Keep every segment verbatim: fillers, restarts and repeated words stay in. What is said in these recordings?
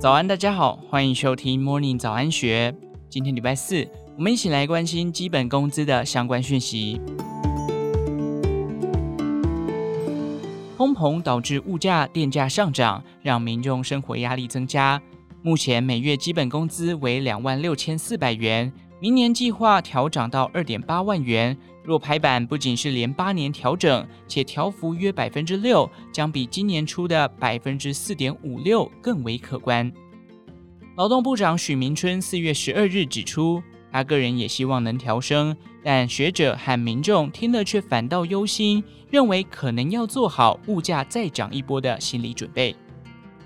早安，大家好，欢迎收听 Morning 早安学。今天礼拜四，我们一起来关心基本工资的相关讯息。通膨导致物价、电价上涨，让民众生活压力增加。目前每月基本工资为两万六千四百元，明年计划调涨到 二点八万元。若排版不仅是连八年调整，且调幅约 百分之六， 将比今年初的 百分之四点五六 更为可观。劳动部长许明春四月十二日指出，他个人也希望能调升，但学者和民众听了却反倒忧心，认为可能要做好物价再涨一波的心理准备。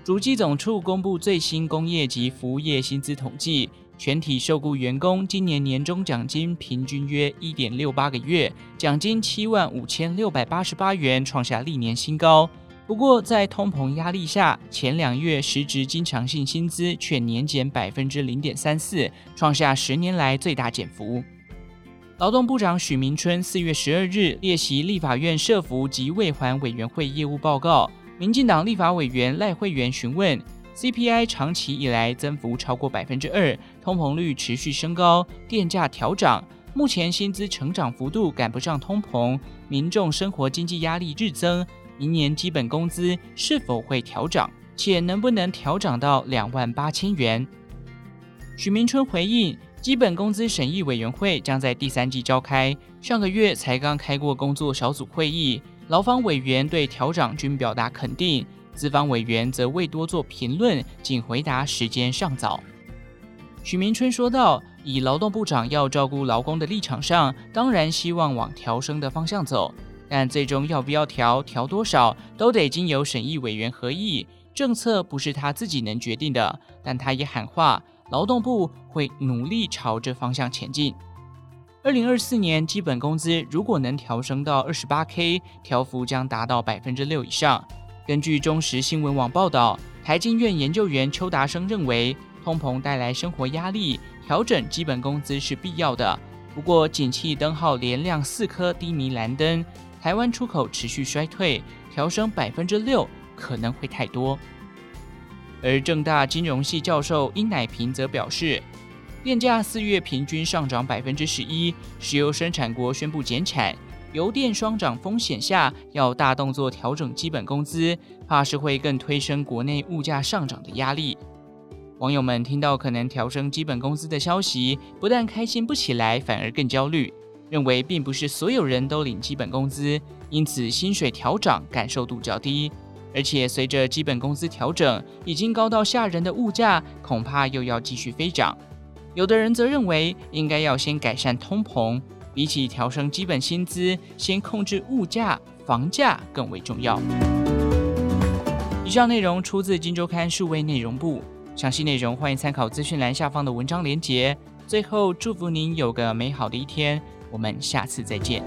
主计总处公布最新工业及服务业薪资统计，全体受雇员工今年年终奖金平均约 一点六八个月，奖金 七万五千六百八十八元，创下历年新高。不过在通膨压力下，前两月实质经常性薪资却年减 百分之零点三四， 创下十年来最大减幅。劳动部长许明春四月十二日列席立法院社福及卫环委员会业务报告，民进党立法委员赖惠媛询问C P I 长期以来增幅超过 百分之二， 通膨率持续升高，电价调涨，目前薪资成长幅度赶不上通膨，民众生活经济压力日增，明年基本工资是否会调涨，且能不能调涨到两万八千元？许明春回应，基本工资审议委员会将在第三季召开，上个月才刚开过工作小组会议，劳方委员对调涨均表达肯定，资方委员则未多做评论，仅回答时间尚早。许明春说道，以劳动部长要照顾劳工的立场上，当然希望往调升的方向走，但最终要不要调、调多少，都得经由审议委员合议，政策不是他自己能决定的，但他也喊话，劳动部会努力朝这方向前进。二零二四年基本工资如果能调升到 二十八K， 调幅将达到 百分之六 以上。根据中时新闻网报道，台经院研究员邱达生认为，通膨带来生活压力，调整基本工资是必要的。不过，景气灯号连亮四颗低迷蓝灯，台湾出口持续衰退，调升 百分之六 可能会太多。而政大金融系教授殷乃平则表示，电价四月平均上涨 百分之十一， 石油生产国宣布减产，油电双涨风险下，要大动作调整基本工资，怕是会更推升国内物价上涨的压力。网友们听到可能调升基本工资的消息，不但开心不起来，反而更焦虑，认为并不是所有人都领基本工资，因此薪水调涨感受度较低。而且随着基本工资调整，已经高到吓人的物价，恐怕又要继续飞涨。有的人则认为，应该要先改善通膨，比起调升基本薪资，先控制物价、房价更为重要。以上内容出自《今周刊》数位内容部，详细内容欢迎参考资讯栏下方的文章连结。最后，祝福您有个美好的一天，我们下次再见。